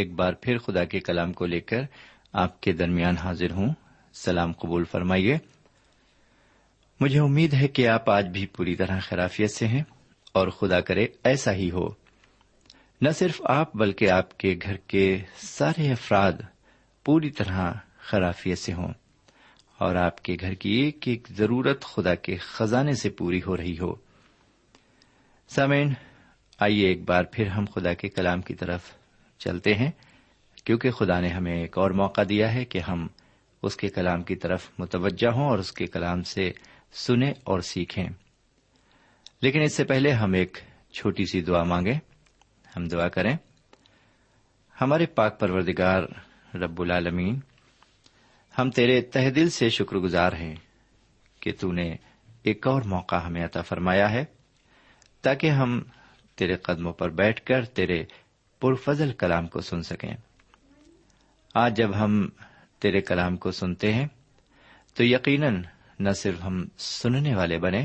ایک بار پھر خدا کے کلام کو لے کر آپ کے درمیان حاضر ہوں، سلام قبول فرمائیے۔ مجھے امید ہے کہ آپ آج بھی پوری طرح خیریت سے ہیں، اور خدا کرے ایسا ہی ہو۔ نہ صرف آپ بلکہ آپ کے گھر کے سارے افراد پوری طرح خیریت سے ہوں، اور آپ کے گھر کی ایک ایک ضرورت خدا کے خزانے سے پوری ہو رہی ہو۔ سامعین، آئیے ایک بار پھر ہم خدا کے کلام کی طرف چلتے ہیں، کیونکہ خدا نے ہمیں ایک اور موقع دیا ہے کہ ہم اس کے کلام کی طرف متوجہ ہوں اور اس کے کلام سے سنیں اور سیکھیں۔ لیکن اس سے پہلے ہم ایک چھوٹی سی دعا مانگیں۔ ہم دعا کریں۔ ہمارے پاک پروردگار رب العالمین، ہم تیرے تہ دل سے شکر گزار ہیں کہ تو نے ایک اور موقع ہمیں عطا فرمایا ہے تاکہ ہم تیرے قدموں پر بیٹھ کر تیرے پرفضل کلام کو سن سکیں۔ آج جب ہم تیرے کلام کو سنتے ہیں تو یقیناً نہ صرف ہم سننے والے بنے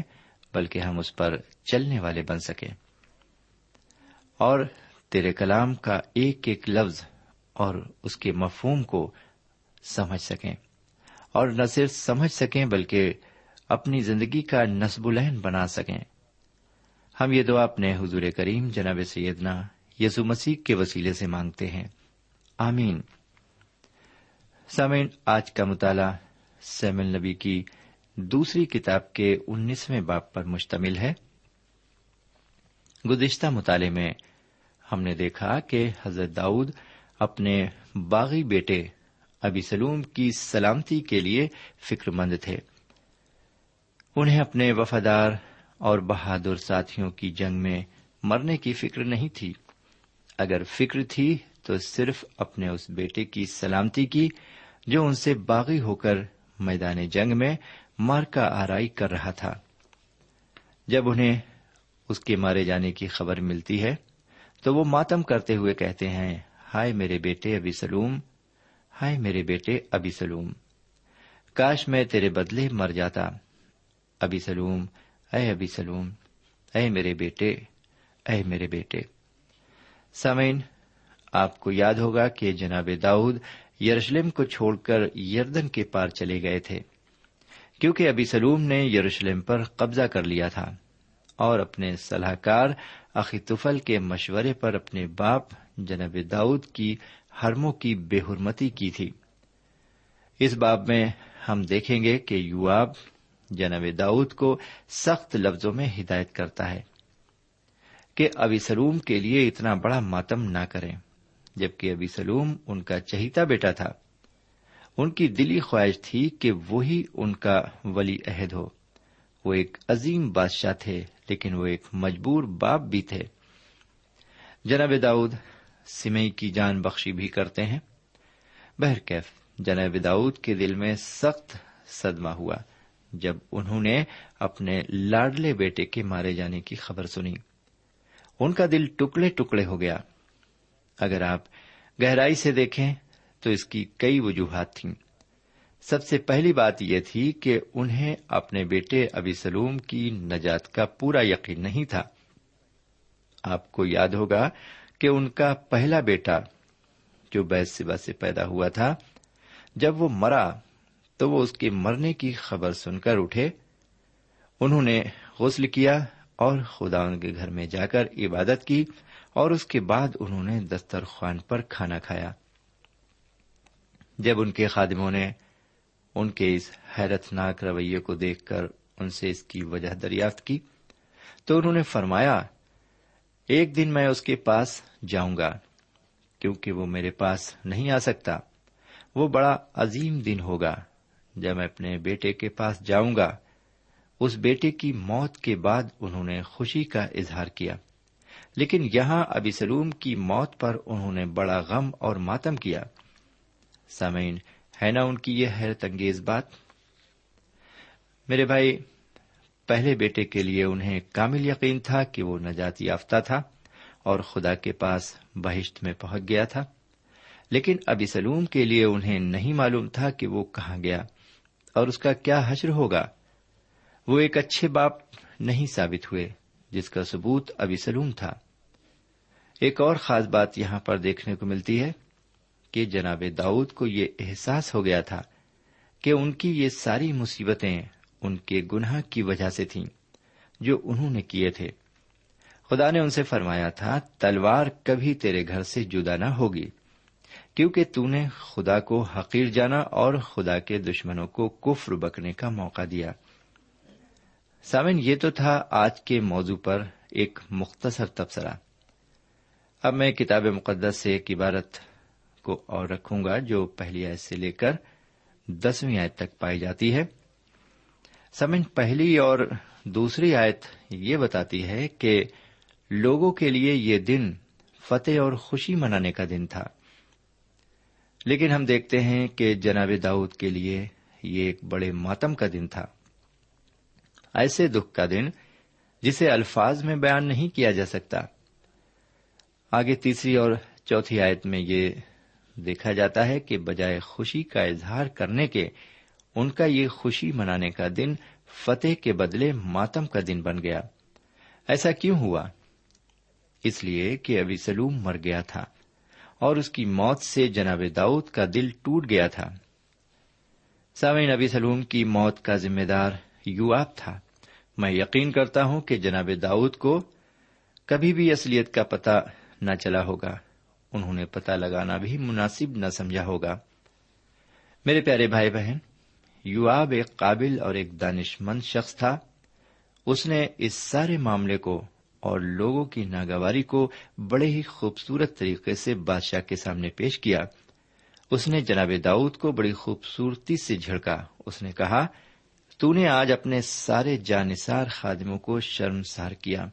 بلکہ ہم اس پر چلنے والے بن سکیں، اور تیرے کلام کا ایک ایک لفظ اور اس کے مفہوم کو سمجھ سکیں، اور نہ صرف سمجھ سکیں بلکہ اپنی زندگی کا نصب العین بنا سکیں۔ ہم یہ دعا اپنے حضور کریم جناب سیدنا یسوع مسیح کے وسیلے سے مانگتے ہیں، آمین۔ سامعین، آج کا مطالعہ سموئیل نبی کی دوسری کتاب کے 19ویں باب پر مشتمل ہے۔ گزشتہ مطالعے میں ہم نے دیکھا کہ حضرت داؤد اپنے باغی بیٹے ابی سلوم کی سلامتی کے لیے فکر مند تھے۔ انہیں اپنے وفادار اور بہادر ساتھیوں کی جنگ میں مرنے کی فکر نہیں تھی، اگر فکر تھی تو صرف اپنے اس بیٹے کی سلامتی کی جو ان سے باغی ہو کر میدان جنگ میں مارکا آرائی کر رہا تھا۔ جب انہیں اس کے مارے جانے کی خبر ملتی ہے تو وہ ماتم کرتے ہوئے کہتے ہیں، ہائے میرے بیٹے ابی سلوم، ہائے میرے بیٹے ابی سلوم، کاش میں تیرے بدلے مر جاتا۔ ابی سلوم، اے ابی سلوم، اے میرے بیٹے، اے میرے بیٹے۔ سامعین، آپ کو یاد ہوگا کہ جناب داؤد یروشلم کو چھوڑ کر یردن کے پار چلے گئے تھے، کیونکہ ابی سلوم نے یروشلم پر قبضہ کر لیا تھا اور اپنے صلاح کار اخیتوفل کے مشورے پر اپنے باپ جناب داؤد کی حرموں کی بے حرمتی کی تھی۔ اس باب میں ہم دیکھیں گے کہ یوآب جناب داؤد کو سخت لفظوں میں ہدایت کرتا ہے کہ ابی سلوم کے لیے اتنا بڑا ماتم نہ کریں، جبکہ ابی سلوم ان کا چہیتا بیٹا تھا۔ ان کی دلی خواہش تھی کہ وہی ان کا ولی عہد ہو۔ وہ ایک عظیم بادشاہ تھے، لیکن وہ ایک مجبور باپ بھی تھے۔ جناب داؤد سمئی کی جان بخشی بھی کرتے ہیں۔ بہرکیف جناب داؤد کے دل میں سخت صدمہ ہوا جب انہوں نے اپنے لاڈلے بیٹے کے مارے جانے کی خبر سنی، ان کا دل ٹکڑے ٹکڑے ہو گیا۔ اگر آپ گہرائی سے دیکھیں تو اس کی کئی وجوہات تھیں۔ سب سے پہلی بات یہ تھی کہ انہیں اپنے بیٹے ابی سلوم کی نجات کا پورا یقین نہیں تھا۔ آپ کو یاد ہوگا کہ ان کا پہلا بیٹا جو بیرسیبا سے پیدا ہوا تھا، جب وہ مرا تو وہ اس کے مرنے کی خبر سن کر اٹھے، انہوں نے غسل کیا اور خدا ان کے گھر میں جا کر عبادت کی، اور اس کے بعد انہوں نے دسترخوان پر کھانا کھایا۔ جب ان کے خادموں نے ان کے اس حیرت ناک رویے کو دیکھ کر ان سے اس کی وجہ دریافت کی تو انہوں نے فرمایا، ایک دن میں اس کے پاس جاؤں گا، کیونکہ وہ میرے پاس نہیں آ سکتا۔ وہ بڑا عظیم دن ہوگا جب میں اپنے بیٹے کے پاس جاؤں گا۔ اس بیٹے کی موت کے بعد انہوں نے خوشی کا اظہار کیا، لیکن یہاں ابی سلوم کی موت پر انہوں نے بڑا غم اور ماتم کیا۔ سامعین، ہے نا ان کی یہ حیرت انگیز بات؟ میرے بھائی، پہلے بیٹے کے لیے انہیں کامل یقین تھا کہ وہ نجات یافتہ تھا اور خدا کے پاس بہشت میں پہنچ گیا تھا، لیکن ابی سلوم کے لیے انہیں نہیں معلوم تھا کہ وہ کہاں گیا اور اس کا کیا حشر ہوگا۔ وہ ایک اچھے باپ نہیں ثابت ہوئے، جس کا ثبوت ابی سلوم تھا۔ ایک اور خاص بات یہاں پر دیکھنے کو ملتی ہے کہ جناب داؤد کو یہ احساس ہو گیا تھا کہ ان کی یہ ساری مصیبتیں ان کے گناہ کی وجہ سے تھیں جو انہوں نے کیے تھے۔ خدا نے ان سے فرمایا تھا، تلوار کبھی تیرے گھر سے جدا نہ ہوگی، کیونکہ تو نے خدا کو حقیر جانا اور خدا کے دشمنوں کو کفر بکنے کا موقع دیا۔ سامن، یہ تو تھا آج کے موضوع پر ایک مختصر تبصرہ۔ اب میں کتاب مقدس سے ایک عبارت کو اور رکھوں گا جو پہلی آیت سے لے کر 10ویں آیت تک پائی جاتی ہے۔ سامن، پہلی اور دوسری آیت یہ بتاتی ہے کہ لوگوں کے لیے یہ دن فتح اور خوشی منانے کا دن تھا، لیکن ہم دیکھتے ہیں کہ جناب داؤد کے لیے یہ ایک بڑے ماتم کا دن تھا، ایسے دکھ کا دن جسے الفاظ میں بیان نہیں کیا جا سکتا۔ آگے تیسری اور چوتھی آیت میں یہ دیکھا جاتا ہے کہ بجائے خوشی کا اظہار کرنے کے، ان کا یہ خوشی منانے کا دن فتح کے بدلے ماتم کا دن بن گیا۔ ایسا کیوں ہوا؟ اس لیے کہ ابی سلوم مر گیا تھا اور اس کی موت سے جناب داؤد کا دل ٹوٹ گیا تھا۔ سامعین، ابی سلوم کی موت کا ذمہ دار یوآب تھا۔ میں یقین کرتا ہوں کہ جناب داؤد کو کبھی بھی اصلیت کا پتہ نہ چلا ہوگا، انہوں نے پتہ لگانا بھی مناسب نہ سمجھا ہوگا۔ میرے پیارے بھائی بہن، یوآب ایک قابل اور ایک دانش مند شخص تھا۔ اس نے اس سارے معاملے کو اور لوگوں کی ناگواری کو بڑے ہی خوبصورت طریقے سے بادشاہ کے سامنے پیش کیا۔ اس نے جناب داؤد کو بڑی خوبصورتی سے جھڑکا۔ اس نے کہا، تو نے آج اپنے سارے جانثار خادموں کو شرمسار کیا،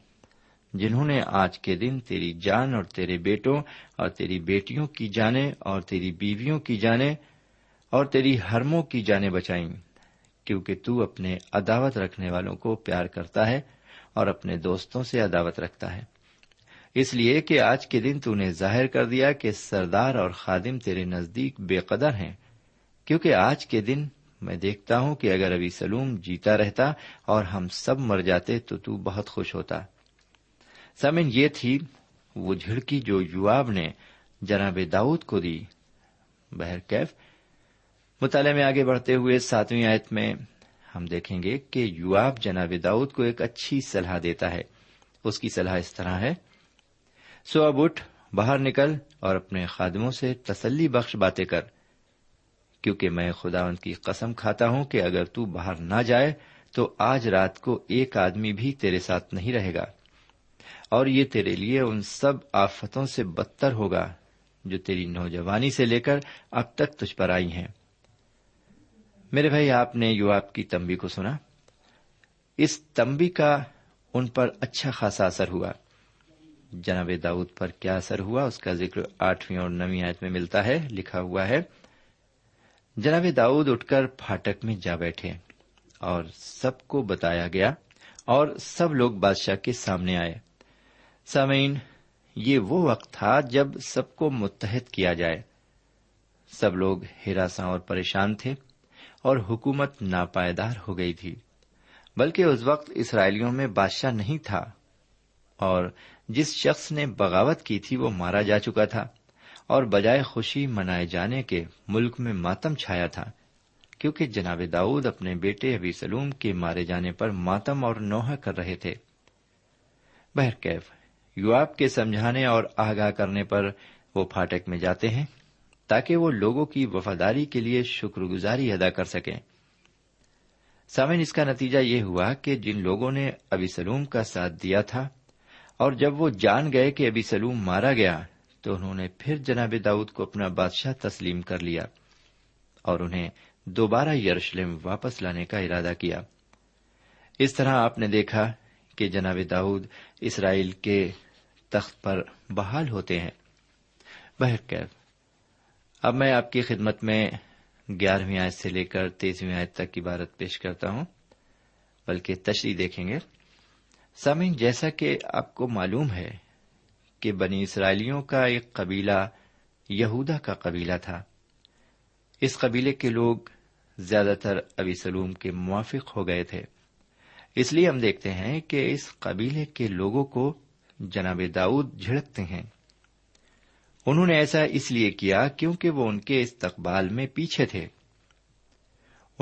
جنہوں نے آج کے دن تیری جان اور تیرے بیٹوں اور تیری بیٹیوں کی جانیں اور تیری بیویوں کی جانیں اور تیری حرموں کی جانیں بچائیں، کیونکہ تو اپنے عداوت رکھنے والوں کو پیار کرتا ہے اور اپنے دوستوں سے عداوت رکھتا ہے، اس لیے کہ آج کے دن تو نے ظاہر کر دیا کہ سردار اور خادم تیرے نزدیک بے قدر ہیں، کیونکہ آج کے دن میں دیکھتا ہوں کہ اگر ابی سلوم جیتا رہتا اور ہم سب مر جاتے تو بہت خوش ہوتا۔ سامن، یہ تھی وہ جھڑکی جو یوآب نے جناب داؤد کو دی۔ بہرکیف مطالعے میں آگے بڑھتے ہوئے 7ویں آیت میں ہم دیکھیں گے کہ یوآب جناب داؤد کو ایک اچھی صلاح دیتا ہے۔ اس کی صلاح اس طرح ہے، سو اب اٹھ، باہر نکل اور اپنے خادموں سے تسلی بخش باتیں کر، کیونکہ میں خداوند کی قسم کھاتا ہوں کہ اگر تو باہر نہ جائے تو آج رات کو ایک آدمی بھی تیرے ساتھ نہیں رہے گا، اور یہ تیرے لیے ان سب آفتوں سے بدتر ہوگا جو تیری نوجوانی سے لے کر اب تک تجھ پر آئی ہیں۔ میرے بھائی، آپ نے یوآب کی تنبیہ کو سنا۔ اس تنبیہ کا ان پر اچھا خاصا اثر ہوا۔ جناب داؤد پر کیا اثر ہوا، اس کا ذکر 8ویں اور 9ویں آیت میں ملتا ہے۔ لکھا ہوا ہے، جناب داؤد اٹھ کر پھاٹک میں جا بیٹھے اور سب کو بتایا گیا، اور سب لوگ بادشاہ کے سامنے آئے۔ سامعین، یہ وہ وقت تھا جب سب کو متحد کیا جائے۔ سب لوگ ہراساں اور پریشان تھے اور حکومت ناپائیدار ہو گئی تھی، بلکہ اس وقت اسرائیلیوں میں بادشاہ نہیں تھا، اور جس شخص نے بغاوت کی تھی وہ مارا جا چکا تھا، اور بجائے خوشی منائے جانے کے ملک میں ماتم چھایا تھا، کیونکہ جناب داؤد اپنے بیٹے ابی سلوم کے مارے جانے پر ماتم اور نوحہ کر رہے تھے۔ بہرکیف یوآب کے سمجھانے اور آگاہ کرنے پر وہ پھاٹک میں جاتے ہیں تاکہ وہ لوگوں کی وفاداری کے لیے شکر گزاری ادا کر سکیں۔ سامعین، اس کا نتیجہ یہ ہوا کہ جن لوگوں نے ابی سلوم کا ساتھ دیا تھا، اور جب وہ جان گئے کہ ابی سلوم مارا گیا، تو انہوں نے پھر جناب داؤد کو اپنا بادشاہ تسلیم کر لیا اور انہیں دوبارہ یروشلم واپس لانے کا ارادہ کیا۔ اس طرح آپ نے دیکھا کہ جناب داؤد اسرائیل کے تخت پر بحال ہوتے ہیں۔ بہرکیف، اب میں آپ کی خدمت میں 11ویں آیت سے لے کر 23ویں آیت تک عبارت پیش کرتا ہوں، بلکہ تشریح دیکھیں گے۔ سامعین، جیسا کہ آپ کو معلوم ہے کہ بنی اسرائیلیوں کا ایک قبیلہ یہودا کا قبیلہ تھا۔ اس قبیلے کے لوگ زیادہ تر ابی سلوم کے موافق ہو گئے تھے، اس لیے ہم دیکھتے ہیں کہ اس قبیلے کے لوگوں کو جناب داؤد جھڑکتے ہیں۔ انہوں نے ایسا اس لیے کیا کیونکہ وہ ان کے استقبال میں پیچھے تھے۔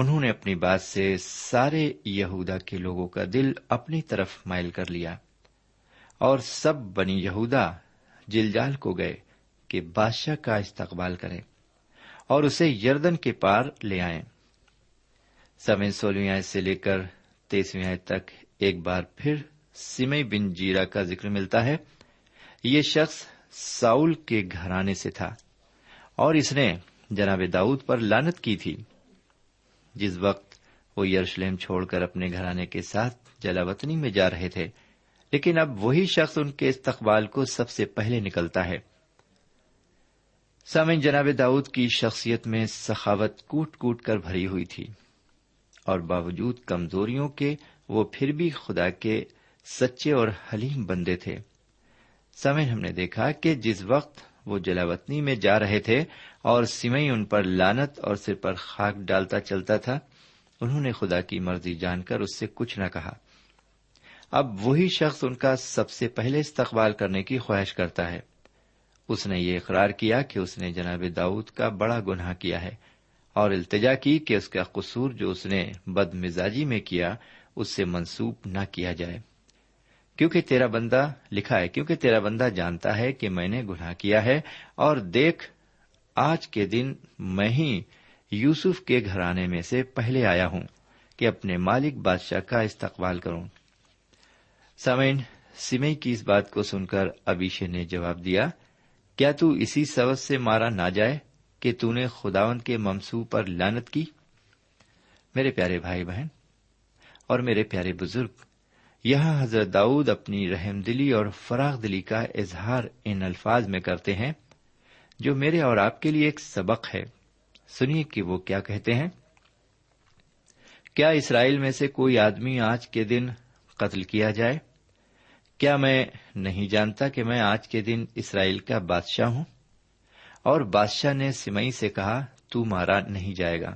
انہوں نے اپنی بات سے سارے یہودا کے لوگوں کا دل اپنی طرف مائل کر لیا، اور سب بنی یہودا جلجال کو گئے کہ بادشاہ کا استقبال کریں اور اسے یردن کے پار لے آئیں۔ سامعین، 16ویں آیت سے لے کر 23ویں آیت تک ایک بار پھر سمئی بن جیرہ کا ذکر ملتا ہے۔ یہ شخص ساؤل کے گھرانے سے تھا، اور اس نے جناب داؤد پر لعنت کی تھی۔ جس وقت وہ یروشلم چھوڑ کر اپنے گھرانے کے ساتھ جلا وطنی میں جا رہے تھے، لیکن اب وہی شخص ان کے استقبال کو سب سے پہلے نکلتا ہے۔ سامعین، جناب داؤد کی شخصیت میں سخاوت کوٹ کوٹ کر بھری ہوئی تھی، اور باوجود کمزوریوں کے وہ پھر بھی خدا کے سچے اور حلیم بندے تھے۔ سامعین، ہم نے دیکھا کہ جس وقت وہ جلا وطنی میں جا رہے تھے اور سمئی ان پر لعنت اور سر پر خاک ڈالتا چلتا تھا، انہوں نے خدا کی مرضی جان کر اس سے کچھ نہ کہا۔ اب وہی شخص ان کا سب سے پہلے استقبال کرنے کی خواہش کرتا ہے۔ اس نے یہ اقرار کیا کہ اس نے جناب داؤد کا بڑا گناہ کیا ہے، اور التجا کی کہ اس کا قصور جو اس نے بد مزاجی میں کیا اس سے منسوب نہ کیا جائے، کیونکہ تیرا بندہ جانتا ہے کہ میں نے گناہ کیا ہے، اور دیکھ آج کے دن میں ہی یوسف کے گھرانے میں سے پہلے آیا ہوں کہ اپنے مالک بادشاہ کا استقبال کروں۔ سامعین، سمئی کی اس بات کو سن کر ابیشے نے جواب دیا، کیا تو اسی سبب سے مارا نہ جائے کہ تو نے خداوند کے ممسو پر لعنت کی؟ میرے پیارے بھائی بہن اور میرے پیارے بزرگ، یہاں حضرت داؤد اپنی رحم دلی اور فراخ دلی کا اظہار ان الفاظ میں کرتے ہیں جو میرے اور آپ کے لیے ایک سبق ہے۔ سنیے کہ وہ کیا کہتے ہیں، کیا اسرائیل میں سے کوئی آدمی آج کے دن قتل کیا جائے؟ کیا میں نہیں جانتا کہ میں آج کے دن اسرائیل کا بادشاہ ہوں؟ اور بادشاہ نے سمئی سے کہا، تو مارا نہیں جائے گا۔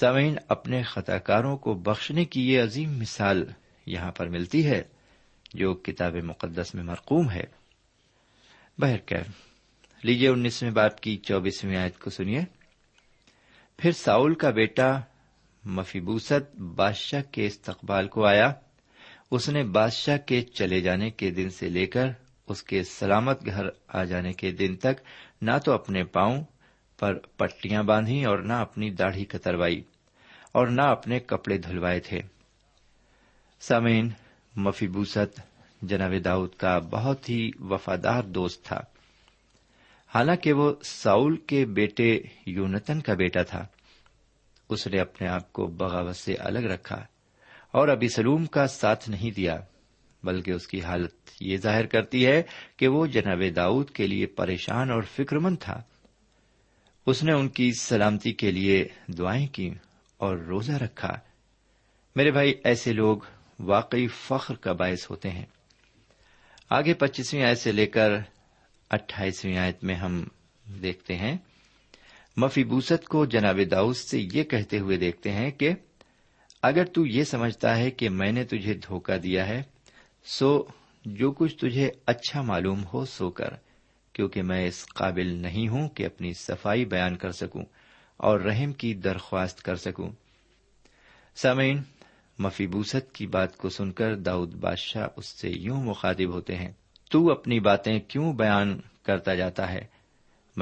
سامعین، اپنے خطا کاروں کو بخشنے کی یہ عظیم مثال یہاں پر ملتی ہے جو کتاب مقدس میں مرقوم ہے۔ بہرکیف لیجیے 19 باب کی 24 آیت کو سنیے، پھر ساؤل کا بیٹا مفیبوست بادشاہ کے استقبال کو آیا، اس نے بادشاہ کے چلے جانے کے دن سے لے کر اس کے سلامت گھر آ جانے کے دن تک نہ تو اپنے پاؤں پر پٹیاں باندھی اور نہ اپنی داڑھی کتروائی اور نہ اپنے کپڑے دھلوائے تھے۔ سامعین، مفیبوست جناب داؤد کا بہت ہی وفادار دوست تھا، حالانکہ وہ ساؤل کے بیٹے یونتن کا بیٹا تھا۔ اس نے اپنے آپ کو بغاوت سے الگ رکھا اور ابیسلوم کا ساتھ نہیں دیا، بلکہ اس کی حالت یہ ظاہر کرتی ہے کہ وہ جناب داؤد کے لیے پریشان اور فکر مند تھا۔ اس نے ان کی سلامتی کے لیے دعائیں کی اور روزہ رکھا۔ میرے بھائی، ایسے لوگ واقعی فخر کا باعث ہوتے ہیں۔ آگے 25 آیت سے لے کر 28 آیت میں ہم دیکھتے ہیں، مفیبوست کو جناب داؤد سے یہ کہتے ہوئے دیکھتے ہیں کہ اگر تو یہ سمجھتا ہے کہ میں نے تجھے دھوکہ دیا ہے، سو جو کچھ تجھے اچھا معلوم ہو سو کر، کیونکہ میں اس قابل نہیں ہوں کہ اپنی صفائی بیان کر سکوں اور رحم کی درخواست کر سکوں۔ سامعین، مفیبوست کی بات کو سن کر داؤد بادشاہ اس سے یوں مخاطب ہوتے ہیں، تو اپنی باتیں کیوں بیان کرتا جاتا ہے؟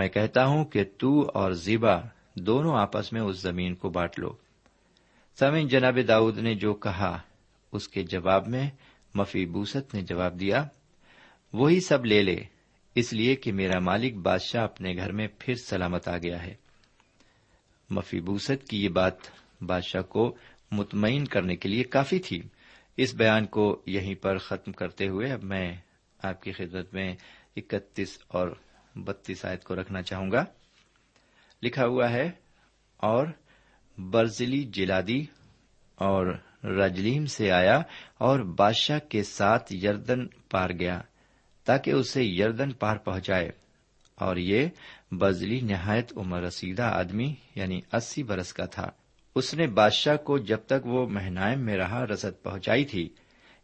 میں کہتا ہوں کہ تو اور زیبا دونوں آپس میں اس زمین کو بانٹ لو۔ سامعین، جناب داؤد نے جو کہا اس کے جواب میں مفیبوست نے جواب دیا، وہی سب لے لے، اس لیے کہ میرا مالک بادشاہ اپنے گھر میں پھر سلامت آ گیا ہے۔ مفیبوست کی یہ بات بادشاہ کو مطمئن کرنے کے لیے کافی تھی۔ اس بیان کو یہیں پر ختم کرتے ہوئے اب میں آپ کی خدمت میں 31 اور 32 آیت کو رکھنا چاہوں گا۔ لکھا ہوا ہے، اور برزلی جلادی اور رجلیم سے آیا اور بادشاہ کے ساتھ یردن پار گیا تاکہ اسے یردن پار پہنچائے، اور یہ برزلی نہایت عمر رسیدہ آدمی یعنی 80 برس کا تھا۔ اس نے بادشاہ کو جب تک وہ مہنائم میں رہا رسد پہنچائی تھی،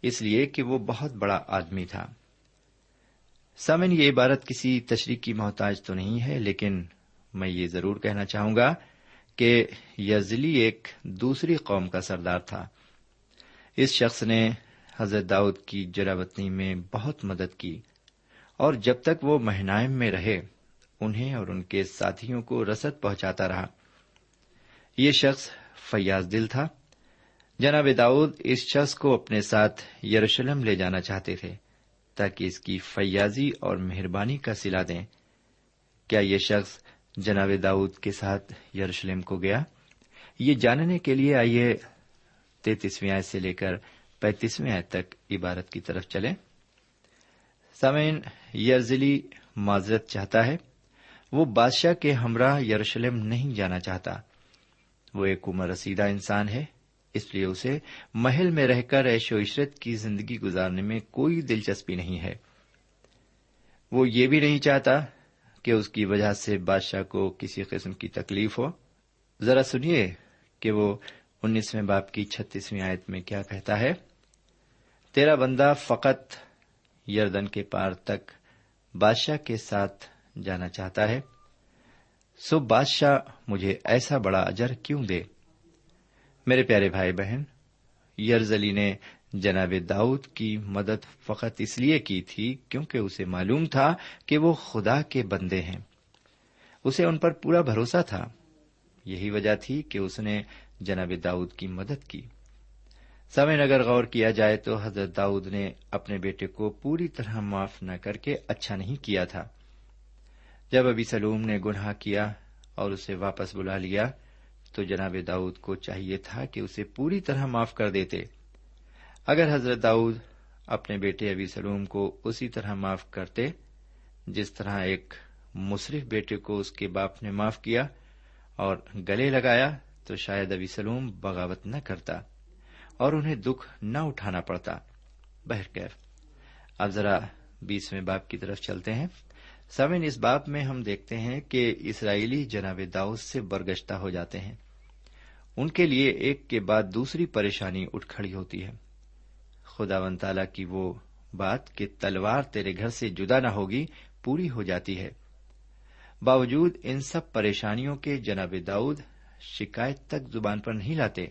اس لیے کہ وہ بہت بڑا آدمی تھا۔ سامعین، یہ عبارت کسی تشریح کی محتاج تو نہیں ہے، لیکن میں یہ ضرور کہنا چاہوں گا کہ یزلی ایک دوسری قوم کا سردار تھا۔ اس شخص نے حضرت داؤد کی جلا وطنی میں بہت مدد کی، اور جب تک وہ مہنائم میں رہے انہیں اور ان کے ساتھیوں کو رسد پہنچاتا رہا۔ یہ شخص فیاض دل تھا۔ جناب داؤد اس شخص کو اپنے ساتھ یروشلم لے جانا چاہتے تھے تاکہ اس کی فیاضی اور مہربانی کا صلہ دیں۔ کیا یہ شخص جناب داؤد کے ساتھ یروشلم کو گیا؟ یہ جاننے کے لیے آئیے 33 آیت سے لے کر 35 آیت تک عبارت کی طرف چلیں۔ سامعین، یرزلی معذرت چاہتا ہے، وہ بادشاہ کے ہمراہ یروشلم نہیں جانا چاہتا۔ وہ ایک عمر رسیدہ انسان ہے، اس لیے اسے محل میں رہ کر عیش و عشرت کی زندگی گزارنے میں کوئی دلچسپی نہیں ہے۔ وہ یہ بھی نہیں چاہتا کہ اس کی وجہ سے بادشاہ کو کسی قسم کی تکلیف ہو۔ ذرا سنیے کہ وہ 19 باب کی 36 آیت میں کیا کہتا ہے، تیرا بندہ فقط یردن کے پار تک بادشاہ کے ساتھ جانا چاہتا ہے، سو بادشاہ مجھے ایسا بڑا اجر کیوں دے؟ میرے پیارے بھائی بہن، یرزلی نے جناب داؤد کی مدد فقط اس لیے کی تھی کیونکہ اسے معلوم تھا کہ وہ خدا کے بندے ہیں، اسے ان پر پورا بھروسہ تھا، یہی وجہ تھی کہ اس نے جناب داؤد کی مدد کی۔ سامعین، اگر غور کیا جائے تو حضرت داؤد نے اپنے بیٹے کو پوری طرح معاف نہ کر کے اچھا نہیں کیا تھا۔ جب ابی سلوم نے گناہ کیا اور اسے واپس بلا لیا تو جناب داؤد کو چاہیے تھا کہ اسے پوری طرح معاف کر دیتے۔ اگر حضرت داؤد اپنے بیٹے ابی سلوم کو اسی طرح معاف کرتے جس طرح ایک مسرف بیٹے کو اس کے باپ نے معاف کیا اور گلے لگایا، تو شاید ابی سلوم بغاوت نہ کرتا اور انہیں دکھ نہ اٹھانا پڑتا۔ بہرکیف، اب ذرا 20ویں باب کی طرف چلتے ہیں۔ سامعین، اس باب میں ہم دیکھتے ہیں کہ اسرائیلی جناب داؤد سے برگشتہ ہو جاتے ہیں، ان کے لیے ایک کے بعد دوسری پریشانی اٹھ کھڑی ہوتی ہے۔ خداوند تعالیٰ کی وہ بات کہ تلوار تیرے گھر سے جدا نہ ہوگی پوری ہو جاتی ہے۔ باوجود ان سب پریشانیوں کے جناب داؤد شکایت تک زبان پر نہیں لاتے،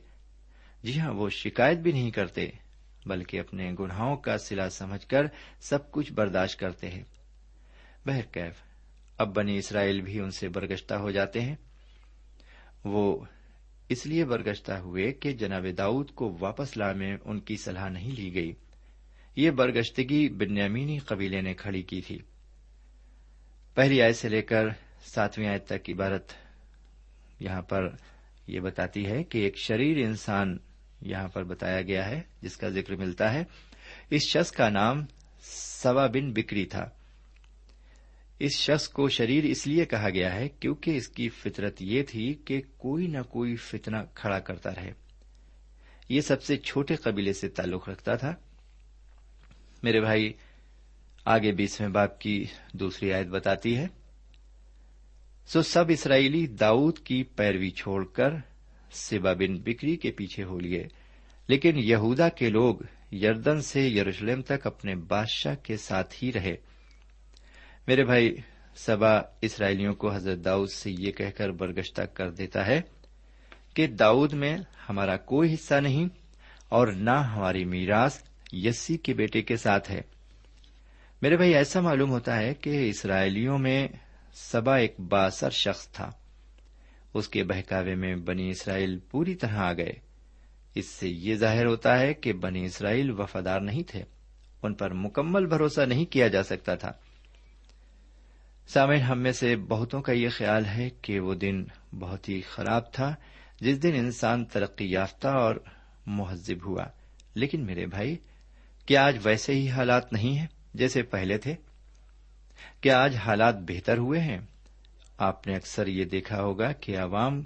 جی ہاں، وہ شکایت بھی نہیں کرتے، بلکہ اپنے گناہوں کا صلہ سمجھ کر سب کچھ برداشت کرتے ہیں۔ بہرکیف، اب بنی اسرائیل بھی ان سے برگشتہ ہو جاتے ہیں۔ وہ اس لیے برگشتہ ہوئے کہ جناب داؤد کو واپس لانے ان کی صلاح نہیں لی گئی۔ یہ برگشتگی بنیامینی قبیلے نے کھڑی کی تھی۔ پہلی آیت سے لے کر 7ویں آیت تک عبارت یہاں پر یہ بتاتی ہے کہ ایک شریر انسان یہاں پر بتایا گیا ہے جس کا ذکر ملتا ہے۔ اس شخص کا نام سوا بن بکری تھا۔ اس شخص کو شریر اس لیے کہا گیا ہے کیونکہ اس کی فطرت یہ تھی کہ کوئی نہ کوئی فتنہ کھڑا کرتا رہے۔ یہ سب سے چھوٹے قبیلے سے تعلق رکھتا تھا۔ میرے بھائی، آگے 20ویں باب کی دوسری آیت بتاتی ہے، سو سب اسرائیلی داؤد کی پیروی چھوڑ کر سبا بن بکری کے پیچھے ہو لیے، لیکن یہودا کے لوگ یردن سے یروشلم تک اپنے بادشاہ کے ساتھ ہی رہے۔ میرے بھائی، سبا اسرائیلیوں کو حضرت داؤد سے یہ کہہ کر برگشتہ کر دیتا ہے کہ داؤد میں ہمارا کوئی حصہ نہیں اور نہ ہماری میراث یسی کے بیٹے کے ساتھ ہے۔ میرے بھائی، ایسا معلوم ہوتا ہے کہ اسرائیلیوں میں سبا ایک بااثر شخص تھا۔ اس کے بہکاوے میں بنی اسرائیل پوری طرح آ گئے۔ اس سے یہ ظاہر ہوتا ہے کہ بنی اسرائیل وفادار نہیں تھے، ان پر مکمل بھروسہ نہیں کیا جا سکتا تھا۔ سامعین، ہم میں سے بہتوں کا یہ خیال ہے کہ وہ دن بہت ہی خراب تھا جس دن انسان ترقی یافتہ اور مہذب ہوا، لیکن میرے بھائی، کیا آج ویسے ہی حالات نہیں ہیں جیسے پہلے تھے؟ کیا آج حالات بہتر ہوئے ہیں؟ آپ نے اکثر یہ دیکھا ہوگا کہ عوام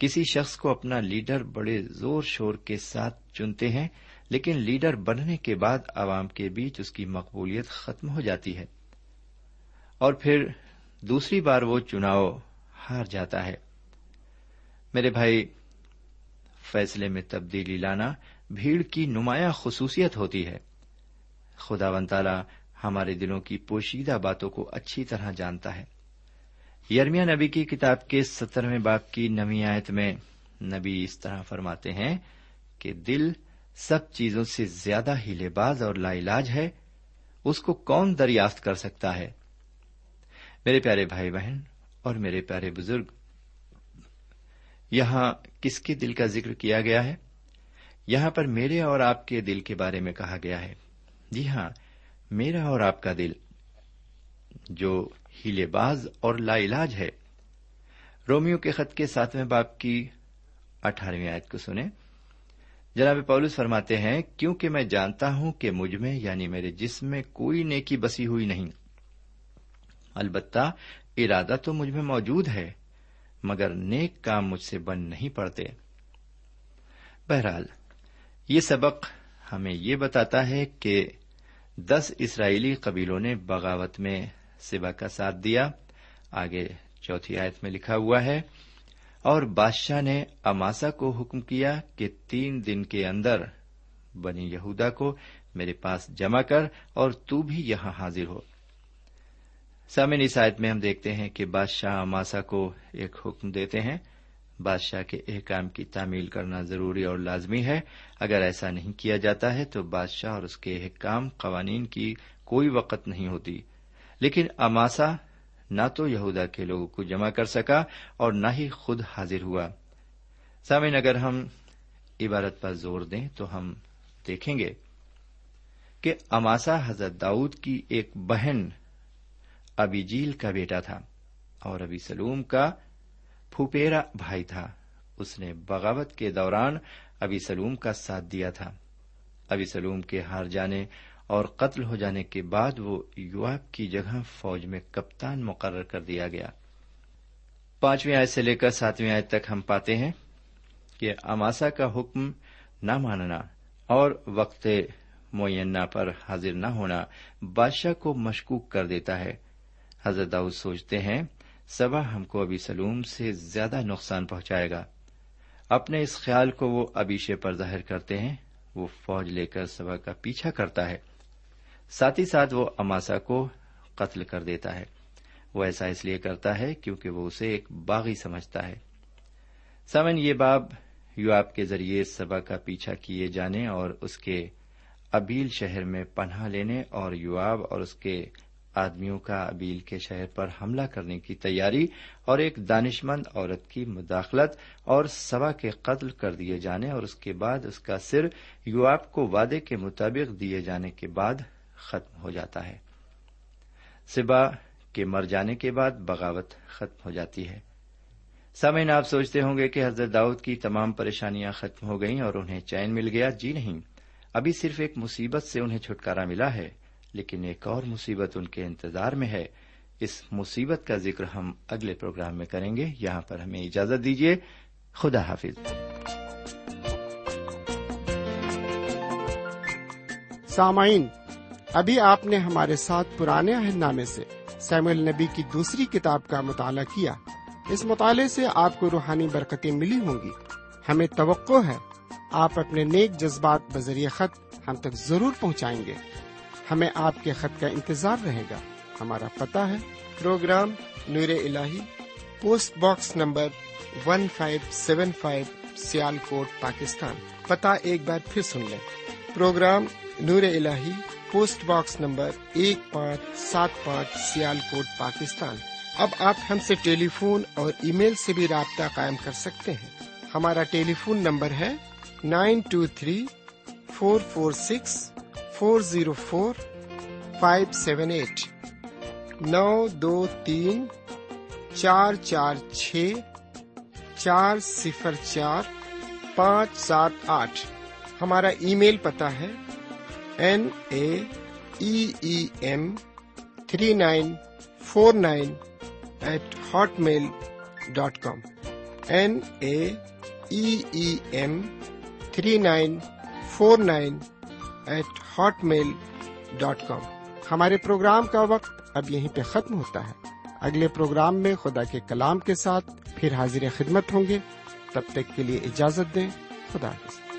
کسی شخص کو اپنا لیڈر بڑے زور شور کے ساتھ چنتے ہیں، لیکن لیڈر بننے کے بعد عوام کے بیچ اس کی مقبولیت ختم ہو جاتی ہے اور پھر دوسری بار وہ چناؤ ہار جاتا ہے۔ میرے بھائی، فیصلے میں تبدیلی لانا بھیڑ کی نمایاں خصوصیت ہوتی ہے۔ خداوند تعالی ہمارے دلوں کی پوشیدہ باتوں کو اچھی طرح جانتا ہے۔ یرمیہ نبی کی کتاب کے 17ویں باب کی 9ویں آیت میں نبی اس طرح فرماتے ہیں کہ دل سب چیزوں سے زیادہ ہیلے باز اور لا علاج ہے، اس کو کون دریافت کر سکتا ہے؟ میرے پیارے بھائی بہن اور میرے پیارے بزرگ، یہاں کس کے دل کا ذکر کیا گیا ہے؟ یہاں پر میرے اور آپ کے دل کے بارے میں کہا گیا ہے۔ جی ہاں، میرا اور آپ کا دل جو ہیلے باز اور لا علاج ہے۔ رومیو کے خط کے 7ویں باب کی 18ویں آیت کو سنیں۔ جناب پولس فرماتے ہیں، کیونکہ میں جانتا ہوں کہ مجھ میں، یعنی میرے جسم میں، کوئی نیکی بسی ہوئی نہیں، البتہ ارادہ تو مجھ میں موجود ہے، مگر نیک کام مجھ سے بن نہیں پڑتے۔ بہرحال، یہ سبق ہمیں یہ بتاتا ہے کہ 10 اسرائیلی قبیلوں نے بغاوت میں سبا کا ساتھ دیا۔ آگے 4تھی آیت میں لکھا ہوا ہے، اور بادشاہ نے اماسا کو حکم کیا کہ 3 دن کے اندر بنی یہودا کو میرے پاس جمع کر اور تو بھی یہاں حاضر ہو۔ سامعین، اس آیت میں ہم دیکھتے ہیں کہ بادشاہ اماسا کو ایک حکم دیتے ہیں، بادشاہ کے احکام کی تعمیل کرنا ضروری اور لازمی ہے. اگر ایسا نہیں کیا جاتا ہے تو بادشاہ اور اس کے احکام قوانین کی کوئی وقت نہیں ہوتی. لیکن اماسا نہ تو یہودا کے لوگوں کو جمع کر سکا اور نہ ہی خود حاضر ہوا. سامعین، اگر ہم عبارت پر زور دیں تو ہم دیکھیں گے کہ اماسا حضرت داؤد کی ایک بہن ابیجیل کا بیٹا تھا اور ابی سلوم کا پھوپیرا بھائی تھا. اس نے بغاوت کے دوران ابی سلوم کا ساتھ دیا تھا. ابی سلوم کے ہار جانے اور قتل ہو جانے کے بعد وہ یواب کی جگہ فوج میں کپتان مقرر کر دیا گیا. 5ویں آیت سے لے کر 7ویں آیت تک ہم پاتے ہیں کہ اماسا کا حکم نہ ماننا اور وقت معینہ پر حاضر نہ ہونا بادشاہ کو مشکوک کر دیتا ہے. حضرت داؤد سوچتے ہیں صبا ہم کو ابی سلوم سے زیادہ نقصان پہنچائے گا. اپنے اس خیال کو وہ ابیشے پر ظاہر کرتے ہیں. وہ فوج لے کر صبا کا پیچھا کرتا ہے. ساتھ ہی ساتھ وہ اماسا کو قتل کر دیتا ہے. وہ ایسا اس لیے کرتا ہے کیونکہ وہ اسے ایک باغی سمجھتا ہے. سامن، یہ باب یواب کے ذریعے صبا کا پیچھا کیے جانے اور اس کے ابیل شہر میں پناہ لینے اور یواب اور اس کے آدمیوں کا ابیل کے شہر پر حملہ کرنے کی تیاری اور ایک دانش مند عورت کی مداخلت اور سبا کے قتل کر دیے جانے اور اس کے بعد اس کا سر یواب کو وعدے کے مطابق دیے جانے کے بعد ختم ہو جاتا ہے. سبا کے مر جانے کے بعد بغاوت ختم ہو جاتی ہے. سامعین، آپ سوچتے ہوں گے کہ حضرت داؤد کی تمام پریشانیاں ختم ہو گئیں اور انہیں چین مل گیا. جی نہیں، ابھی صرف ایک مصیبت سے انہیں چھٹکارا ملا ہے، لیکن ایک اور مصیبت ان کے انتظار میں ہے. اس مصیبت کا ذکر ہم اگلے پروگرام میں کریں گے. یہاں پر ہمیں اجازت دیجیے. خدا حافظ. سامعین، ابھی آپ نے ہمارے ساتھ پرانے عہد نامے سے سموئیل نبی کی دوسری کتاب کا مطالعہ کیا. اس مطالعے سے آپ کو روحانی برکتیں ملی ہوں گی. ہمیں توقع ہے آپ اپنے نیک جذبات بذریعہ خط ہم تک ضرور پہنچائیں گے. ہمیں آپ کے خط کا انتظار رہے گا. ہمارا پتہ ہے program Noor Ilahi, post box number 1575، Sialkot, Pakistan. پتہ ایک بار پھر سن لیں، program Noor Ilahi, post box number 1575، Sialkot, Pakistan. اب آپ ہم سے ٹیلی فون اور ای میل سے بھی رابطہ قائم کر سکتے ہیں. ہمارا ٹیلی فون نمبر ہے 923-446-404-578. 923-446-404-578. ہمارا ای میل پتہ ہے naeem3949@hotmail.com. naeem3949@hotmail.com. ہمارے پروگرام کا وقت اب یہیں پہ ختم ہوتا ہے. اگلے پروگرام میں خدا کے کلام کے ساتھ پھر حاضر خدمت ہوں گے. تب تک کے لیے اجازت دیں. خدا حافظ.